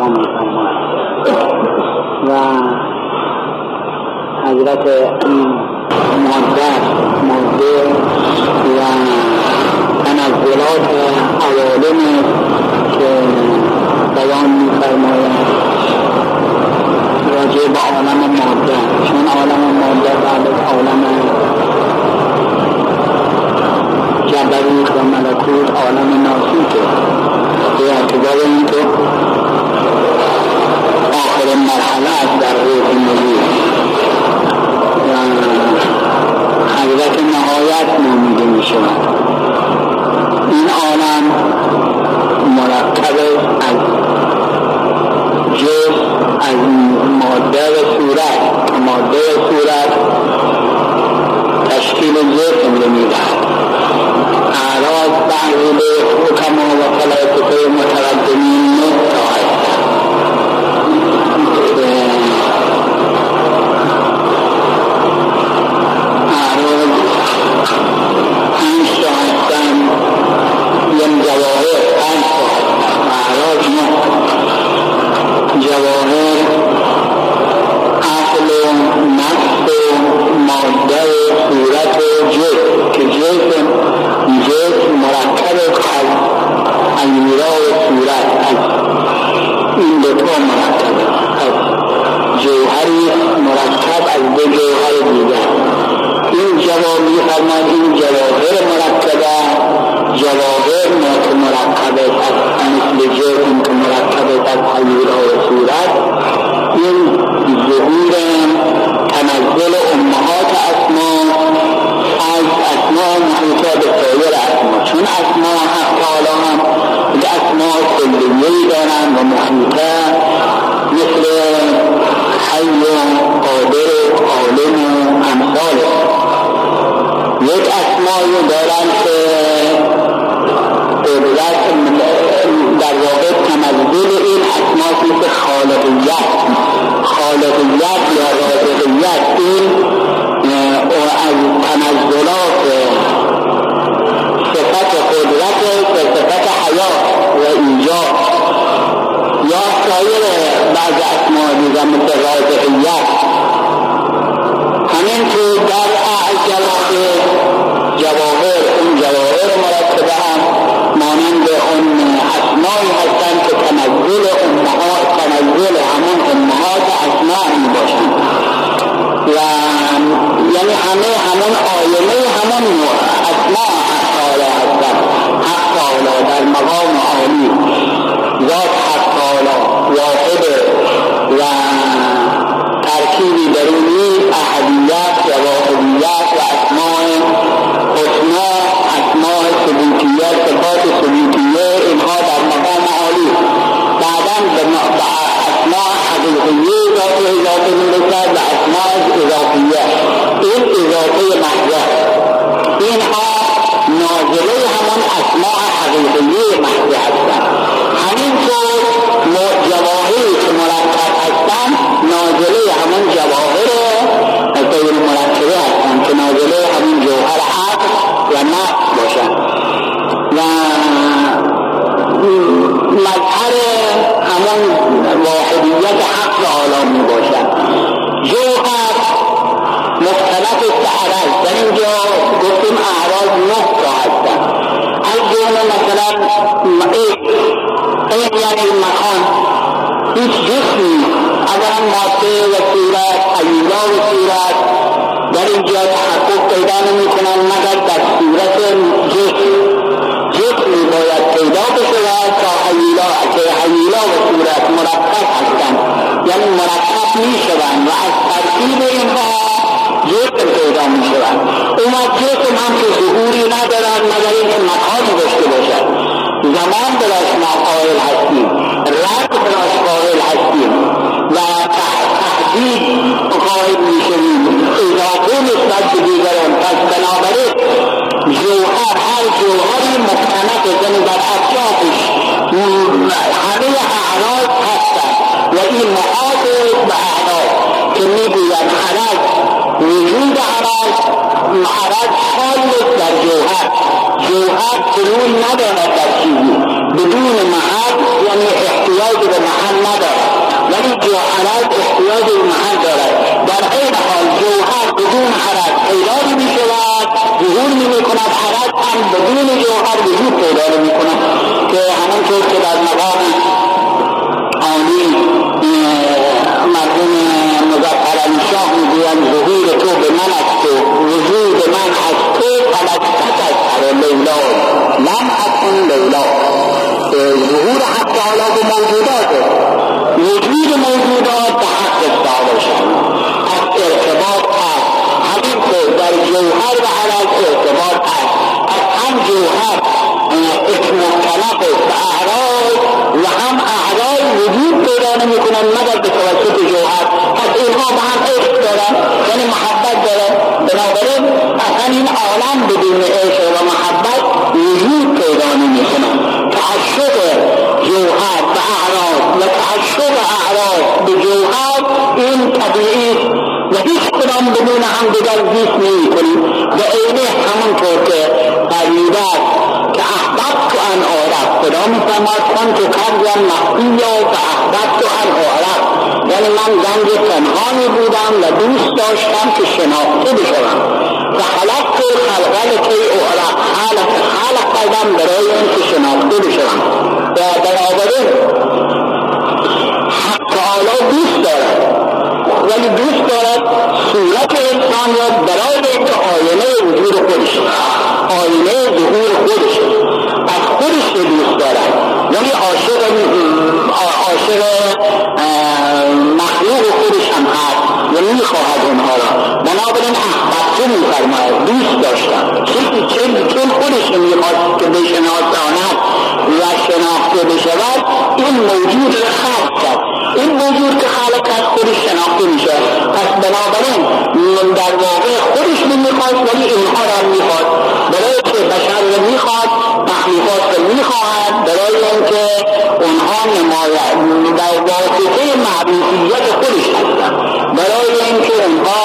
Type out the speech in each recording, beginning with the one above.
سلام می‌فرماید و حضرت ماده و تنزلات عوالم که بیان می‌فرماید راجع به عالم ماده، چون عالم ماده بعد از عالم جبروت و ملکوت عالم ناسوته، به اعتبار این که آخر مرحله از در روح ملوک و حضرت نهایت نامیده می شود. این عالم مرکب از جز از ماده و صورت، ماده و صورت تشکیل جسم رو می دهد. اعراض بعض حکما و خلافه متقدمین متعهد اعراض همیشه هستن، یم جواهر اعراض جواهر عقل و نفس و ماده و صورت و جسم که جسم مرکب از میرا و صورت، از این دوتا مرکب، از جوهری مرکب از دو جوهر دیگر. این جوابی فرمان این جواهر مرکبه، جواهر مرکب از مثل جسم که مرکب از میرا و صورت. این ظهور تنزل امهات اسمان از اسماء محیطه به سایر اسماء، چون اسماء حق تعالی هم به اسماء کلیه‌ای دارن و محیطه مثل حی و قادر و عالم و امثال. یک اسمایی دارن که قدرت در واقع تمدل این اسماء مثل خالقیت یا رازقیت، این از تنزلات صفت قدرت و صفت حیات و ایجاد، یا سایر بعض اسماء دیگر مثل رازقیت. همین که در اعجلات جواهر، اون جواهر مرتبه هم مانند اون اسمایی هستن که تنزل همون امهات اسماء میباشند و یعنی همون آینه همون اسماء حق تعالی هستن. حق تعالی در مقام عالی ذات حق تعالی واحد و ترکیبی درونی احدیت و واحدیت و اسماء حسنا، اسماء ثبوتیه، صفات ثبوتیه، اینها در مقام عالی. بعداً به اسماء حقیقیه اضافه می‌رسد و اسماء اضافیه، این اضافه محضر. اینها نازله همان اسماء حقیقی محضر هستند. همینطور جواهری که مرکب هستند نازله همان جواهر غیر مرکبه هستند که نازله همین جوهر حق و نفس باشند و مظهر همان واحدیت حق تعالی می باشند. جوهر مختلف اعراض، در اینجا گفتیم اعراض 9 تا هستند. از جمله مثلا این یعنی مکان، هیچ جسمی اولا ماده و صورت، ایلا و صورت در اینجا تحقق پیدا نمی کنند مگر در صورت جسمی باید پیدا بشود تا ایلا و صورت مرکب هستند، یعنی مرکب می شوند و از ترکیب اینها جسم پیدا می شود. اما جسم هم که ظهوری ندارد مگر اینکه مکانی داشته باشد، زمان براش قائل هستیم، رنگ براش قائل هستیم و تحدید قائل می شویم، اضافه نسبت به دیگران. پس بنابراین جوهر، هر جوهری مختلف زنی در اطرافش همه اعراض هستند و این معادل به اعراض که می گوید وجود عرض خالی در جوهر تنون ندارد در چیزی بدون محض، یعنی احتیاج احتیاج به محل ندارد، ولی جوهرات احتیاج به محل دارد. در این حال جوهر بدون حرکت پیدا می شود، ظهور می کند، حرکت هم بدون جوهر وجود پیدا می کند که همونطور که در مقام آنی مردم مظفر علی شاه می گویند ظهور تو به من از تو، وجود من از تو، تلکت از سر لیلا، من از اون لیلا. ظهور حق تعالی به موجوداته، وجود موجودات به حق تعالی شد، از ارتباط هست، همین که در جوهر و حلال ارتباط هست، از هم جوهر اسم مختلف است و اعراض و هم اعراض وجود پیدا نمی کنند مگر به توسط جوهر. پس اینها به هم عشق دارن، یعنی محبت دارن، بنابراین اصلا این عالم بدون عشق و محبت وجود پیدا نمی کنند. تعشق جوهر به اعراض و تعشق اعراض به جوهر این طبیعی و هیچ کدام بدون هم دیگر زیست نمی کنیم و اینه همونطور که قریبه که احببت ان اعرف، خدا می فرماید کنت کدیا مخفیا فاحببت ان اعرف، یعنی من زنگ پنهانی بودم و دوست داشتم که شناخته بشوم. فخلقت خلقا لکی اعرف، خلق کردم برای اینکه شناخته بشوم. و بنابراین حق تعالی دوست دارد، ولی دوست دارد صورت انسان را برای اینکه آینه وجود خودش، آینه ظهور خودش از خودش دوست دارد، ولی عاشق مخلوق خودش هم هست و نمیخواهد اونها را. بنابراین احببته میفرماید دوست داشتم، چون خودش نمیخواد که بشناساند و شناخته بشود. این موجود را خلق کرد، این موجود که خلق کرد خودش شناخته میشه. پس بنابراین در واقع خودش نمیخواد ولی اینها را میخواد، برای که بشر را میخواد، تخلیقات را میخواهد، برای اینکه اونها نماید در واسطه معروفیت خودش هستند، برای اینکه اونها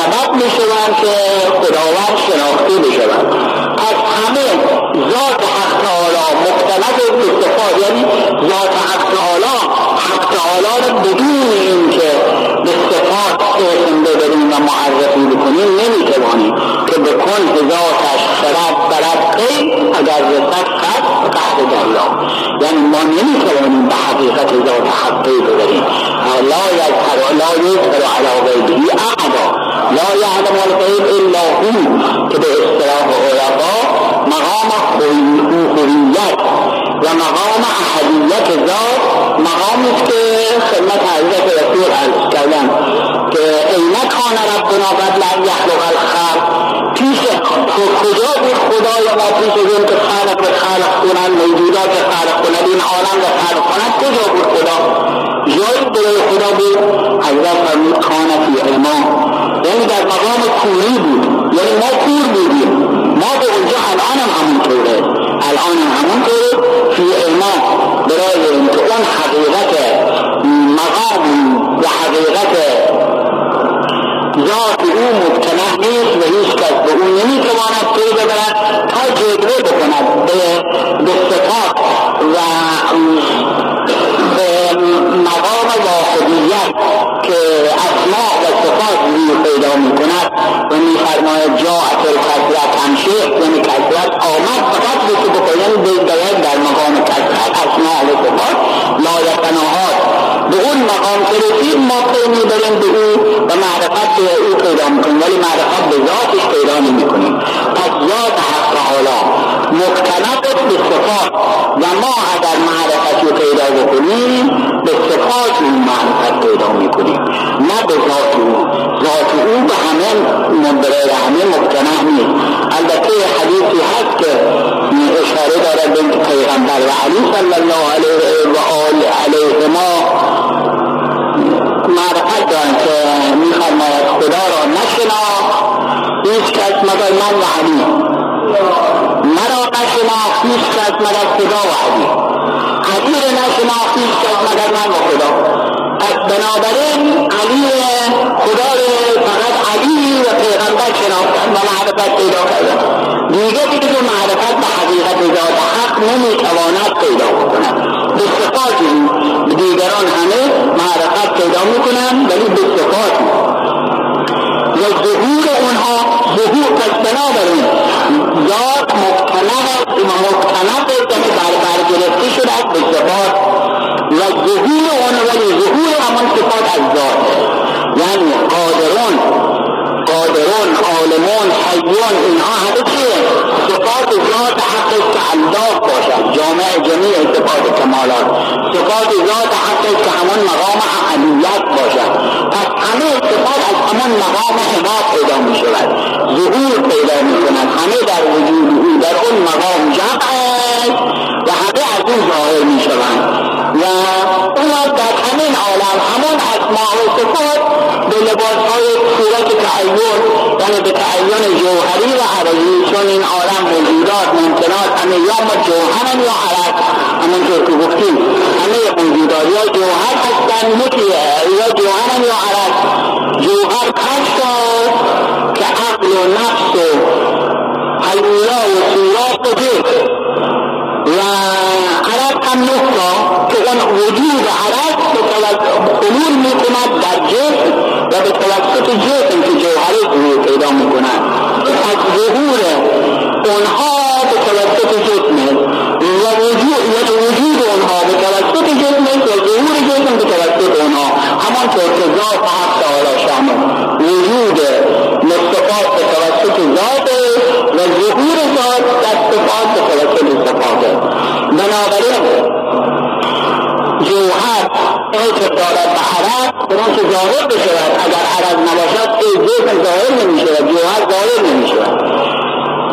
سبب میشوند که خداوند شناخته بشوند. پس همه ذات حق تعالی مختلف استفاد، یعنی ذات حق تعالی، حق تعالی را بدون اینکه به صفات سرخنده بریم و معرفی بکنیم نمیتوانیم که به کنه ذاتش شرب برد قید اگر رسد قد قهد داریم، یعنی ما نمیتوانیم به حقیقت ذات حق قید بریم. لا یذکر علی غیبه احدا، لا یعلم الغیب الا هو، که به اصطلاح عرفا مقام خوییت و مقام احدیت ذات مقامی است که خدمت حضرت رسول عرض کردم که این کان ربنا قبل ان یخلق الخلق، پیش کجا بود خدای ما پیش از اینکه خلق به خلق کنند، موجودات به خلق کنند، این عالم به خلق کنند، کجا بود خدا؟ جایی برای خدا بود. حضرت فرمود کان فی امام، یعنی در مقام کوری بود، یعنی ما کور بودیم، ما به اونجا الانم همونطوره، الانم همونطوره. فی امام برای اینکه اون حقیقت مقام و حقیقت ذات او مبتنه نیست و هیچ کس به او نمیتواند پی ببرد تا جلوه بکند به صفات و به مقام واحدیت که اسماء و صفات او پیدا میکند و میفرماید جاءت الکثرت انشئ، یعنی کثرت آمد فقط به تو بکنید باید در مقام کثرت اسماء و صفات لایتناهات به اون مقام که رسید ما پی میبریم به او و معرفت به او پیدا میکنیم، ولی معرفت به ذاتش پیدا نمیکنیم. پس ذات حق تعالی مختلف به صفات و ما اگر معرفتی پیدا بکنیم به صفات اون معرفت پیدا میکنیم نه به ذات او. ذات او به همه برای همه مقتنع نیست. البته حدیثی هست که اشاره دارد به اینکه پیغمبر و علی صلی الله علیه و آله علیهما معرفت دارند که می‌فرماید خدا را نشناخت هیچ کس مگر من و علی، مرا نشناخت هیچ کس مگر خدا و علی، علی را نشناخت هیچ کس مگر من و خدا. بنابراین علی خدا را فقط علی و پیغمبر شناختن و معرفت پیدا کردن. دیگه دیگه معرفت به حقیقت ذات حق نمیتواند پیدا کند. به صفات دیگران همه معرفت پیدا میکنند ولی به صفات و ظهور اونها ظهور کسبنا برون ذات مختلف است که برگرفتی شده از به صفات و ظهور اون ولی ظهور همان صفات از ذات است. یعنی قادرون، عالمون، حیون، اینها همه چیه؟ صفات ذات حق است که علاق باشد جامع جمیع صفات کمالات. صفات ذات حق است که همان مقام علیت باشد. پس همه صفات از همان مقام حماد پیدا می شود، ظهور پیدا می کنند، همه در وجود او در اون مقام جمع است و همه از اون ظاهر می شوند و اونا در همین عالم همان اسماع و صفات به لباس های صورت تعیون، یعنی به تعیون جوهری و عرضی، چون این عالم موجودات ممکنات همه یا ما جوهرن یا عرض، همونطور که گفتیم همه موجودات یا جوهر هستن مطیعه یا جوهرن یا عرض. جوهر کشت است که عقل و نفس و حیولا و صورت و دید و عرض هم نفتا که اون وجود عرض به خلور می کند در جسم و به توسط جسم که جوهر خلور پیدا می کند. از ظهور اونها به توسط جسم و وجود اونها به توسط جسم و ظهور جسم به توسط اونها، همانطور که ذات حق تعالی شامل وجود مصطفات به توسط ذات و ظهور ذات در صفات به توسط صفات. بنابراین جوهر اعتقادت به عرض برای که ظاهر بشود، اگر عرض نباشد جسم ظاهر نمی شود، جوهر ظاهر نمی شود.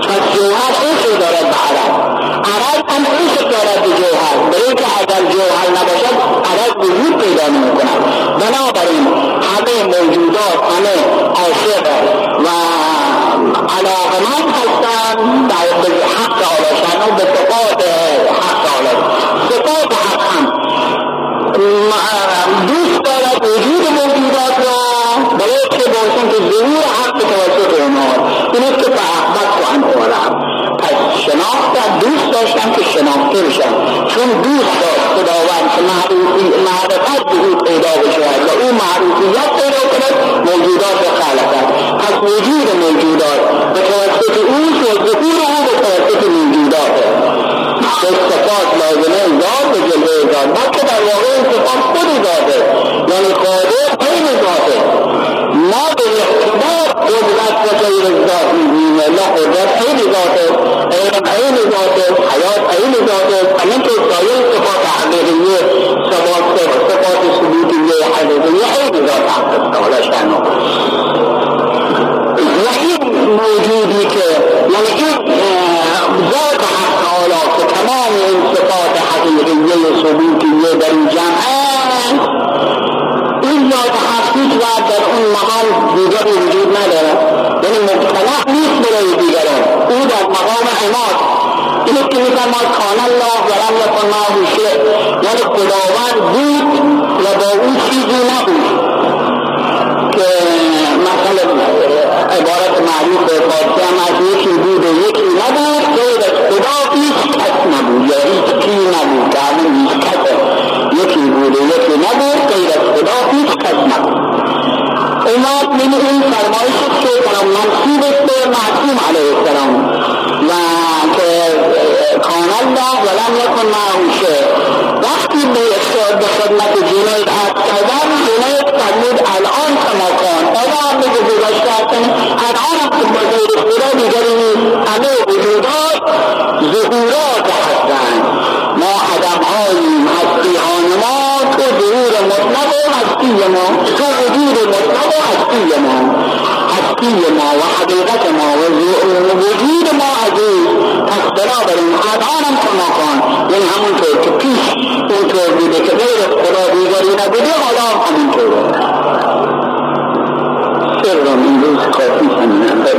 پس جوهر اعتقادت به عرض، عرض هم اعتقادت به جوهر، برای که اگر جوهر نباشد عرض وجود پیدا نمی کند. بنابراین همه موجودات همه عاشق و علاقمند هستند به حق تعالی شأنه، به صفات حق تعالی. صفات حق هم دوست دارد وجود موجودات را، برای که باشن که ظهور حق به توسط اونها این است که فاحبت و انتوارم. پس شناخت دوست داشتن که شناخته بشن، چون دوست داشت خداوند که معرفت به او پیدا بشود و او معروفیت پیدا کند، موجودات را خلق کرد. پس وجود موجودات به توسط اوست و ظهور او به توسط موجودات صفات لازمه ذات و جلوه ذات، بلکه در واقع صفات خود ذاته، یعنی قادر غیر ذاته. ما به اختبار قدرت و غیر ذات میبینیم، نه قدرت غیر ذاته، علم غیر ذاته، حیات غیر ذاته، همینطور سایر صفات حقیقیه، صفات ثبوتیه حقیقیه غیر ذات حق تعالی شأنه. و این موجودی که یعنی این ذات حق تعالی که تمام این صفات حقیقیه ثبوتیه در این جمع این ذات حق و در اون مقام دیگری وجود ندارد، یعنی مختلف نیست برای دیگران، او در مقام عماد. اینه که میفرماید کان الله و لم یکن معه شیء، یعنی خداوند بود و با او چیزی نبود، که مثلا عبارت معروف فارسی هم از یکی بود و یکی نبود، غیر از خدا هیچ کس نبود یا هیچ کی نبود، که همون هیچ کسه، یکی بود و یکی نبود، غیر از خدا هیچ کس نبود. اومد من این فرمایش که منصوب است به معصوم علیه السلام و که کان الله و لم یکن معه شیء. وقتی به خدمت جنید عرض کردن، جنید فرمود الان کما کان، الان میگه گذاشته هستن، الان هم که با غیر خدا دیگری نیست، همه وجودات ظهورات هستند. ما عدمهاییم، هستی آن ما تو ظهور مطلق و هستی ما، تو وجود مطلق و هستی ما، هستی ما و حقیقت ما و وجود ما عزیز. پس بنابراین الان هم کما کان، یعنی همونطور که پیش اونطور بوده که غیر خدا دیگری نبوده، الان همونطور. سرم این روز کافی همینم.